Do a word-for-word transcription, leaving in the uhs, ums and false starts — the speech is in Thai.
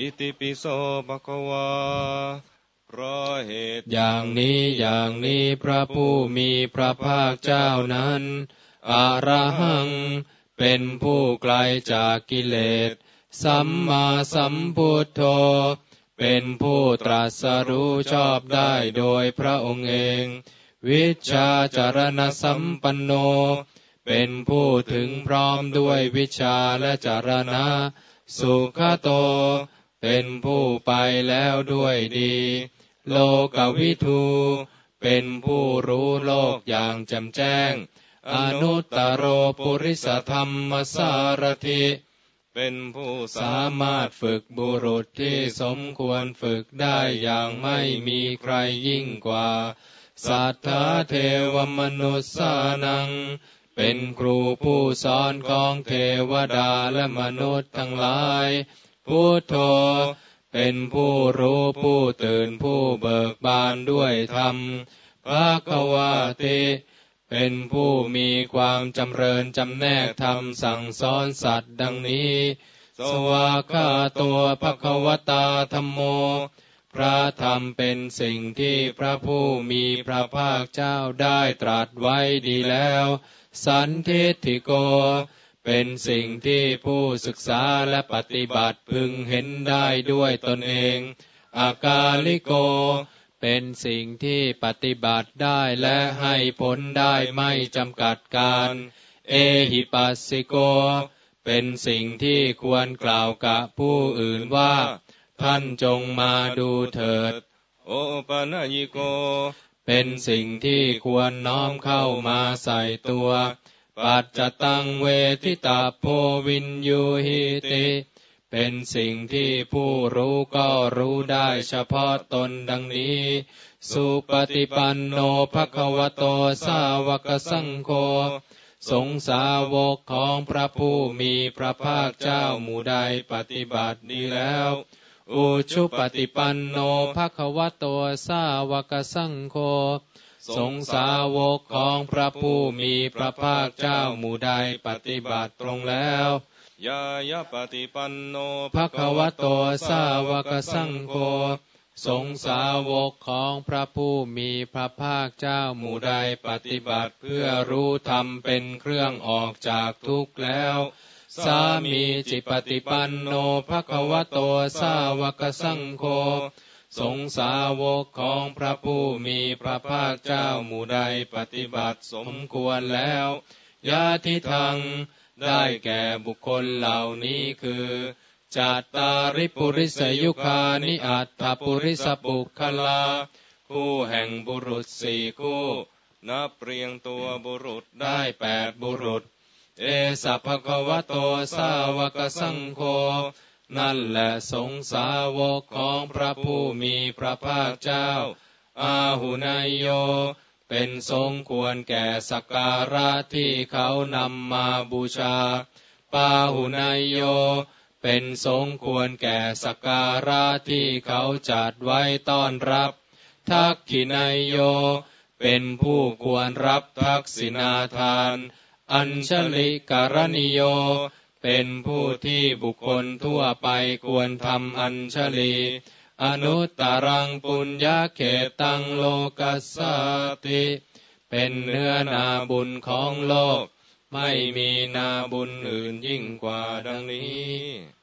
อิติปิโสภะคะวาเพราะเหตุอย่างนี้อย่างนี้พระผู้มีพระภาคเจ้านั้นอะระหังเป็นผู้ไกลจากกิเลสสัมมาสัมพุทโธเป็นผู้ตรัสรู้ชอบได้โดยพระองค์เองวิชชาจรณสัมปันโนเป็นผู้ถึงพร้อมด้วยวิชชาและจรณะสุขโตเป็นผู้ไปแล้วด้วยดีโลกวิทูเป็นผู้รู้โลกอย่างแจ่มแจ้งอนุตตโรปุริสธรรมสารถิเป็นผู้สามารถฝึกบุรุษที่สมควรฝึกได้อย่างไม่มีใครยิ่งกว่าสัทธาเทวมนุสสานังเป็นครูผู้สอนของเทวดาและมนุษย์ทั้งหลายพุทโธเป็นผู้รู้ผู้ตื่นผู้เบิกบานด้วยธรรมภควติเป็นผู้มีความจำเริญจำแนกธรรมสั่งสอนสัตว์ดังนี้สวากาโตภควตาธัมโมพระธรรมเป็นสิ่งที่พระผู้มีพระภาคเจ้าได้ตรัสไว้ดีแล้วสันทิฏฐิโกเป็นสิ่งที่ผู้ศึกษาและปฏิบัติพึงเห็นได้ด้วยตนเองอากาลิโกเป็นสิ่งที่ปฏิบัติได้และให้ผลได้ไม่จำกัดการเอหิปัสสิโกเป็นสิ่งที่ควรกล่าวกับผู้อื่นว่าท่านจงมาดูเถิดโอปนยิโกเป็นสิ่งที่ควรน้อมเข้ามาใส่ตัวปัจจตังเวทิตาโพวินยูหิติเป็นสิ่งที่ผู้รู้ก็รู้ได้เฉพาะตนดังนี้สุปฏิปันโนภควโตสาวกสังโฆสงฆ์สาวกของพระผู้มีพระภาคเจ้าหมู่ใดปฏิบัติดีแล้วอุชุปฏิปันโนภควโตสาวกสังโฆสงฆ์สาวกของพระผู้มีพระภาคเจ้าหมู่ใดปฏิบัติตรงแล้วยายปฏิปันโนภควโตสาวกสังโฆสงฆ์สาวกของพระผู้มีพระภาคเจ้าหมู่ใดปฏิบัติเพื่อรู้ธรรมเป็นเครื่องออกจากทุกข์แล้วสามีจิปฏิปันโนภควโตสาวกสังโฆสงฆ์สาวกของพระผู้มีพระภาคเจ้าหมู่ใดปฏิบัติสมควรแล้วยะทิทังได้แก่บุคคลเหล่านี้คือจัตตาริปุริสยุคานิอัตถปุริสบุคคลาคู่แห่งบุรุษสี่คู่นับเรียงตัวบุรุษได้แปดบุรุษเอสะภควโตสาวกสังโฆนั่นแหละสงฆ์สาวกของพระผู้มีพระภาคเจ้าอาหุนายโยเป็นสงฆ์ควรแก่สักการะที่เขานำมาบูชาปาหุนายโยเป็นสงฆ์ควรแก่สักการะที่เขาจัดไว้ต้อนรับทักขินายโยเป็นผู้ควรรับทักษิณาทานอัญชลิการณิโยเป็นผู้ที่บุคคลทั่วไปควรทำอัญชลีอนุตตรังปุญญาเขตังโลกัสสติเป็นเนื้อนาบุญของโลกไม่มีนาบุญอื่นยิ่งกว่าดังนี้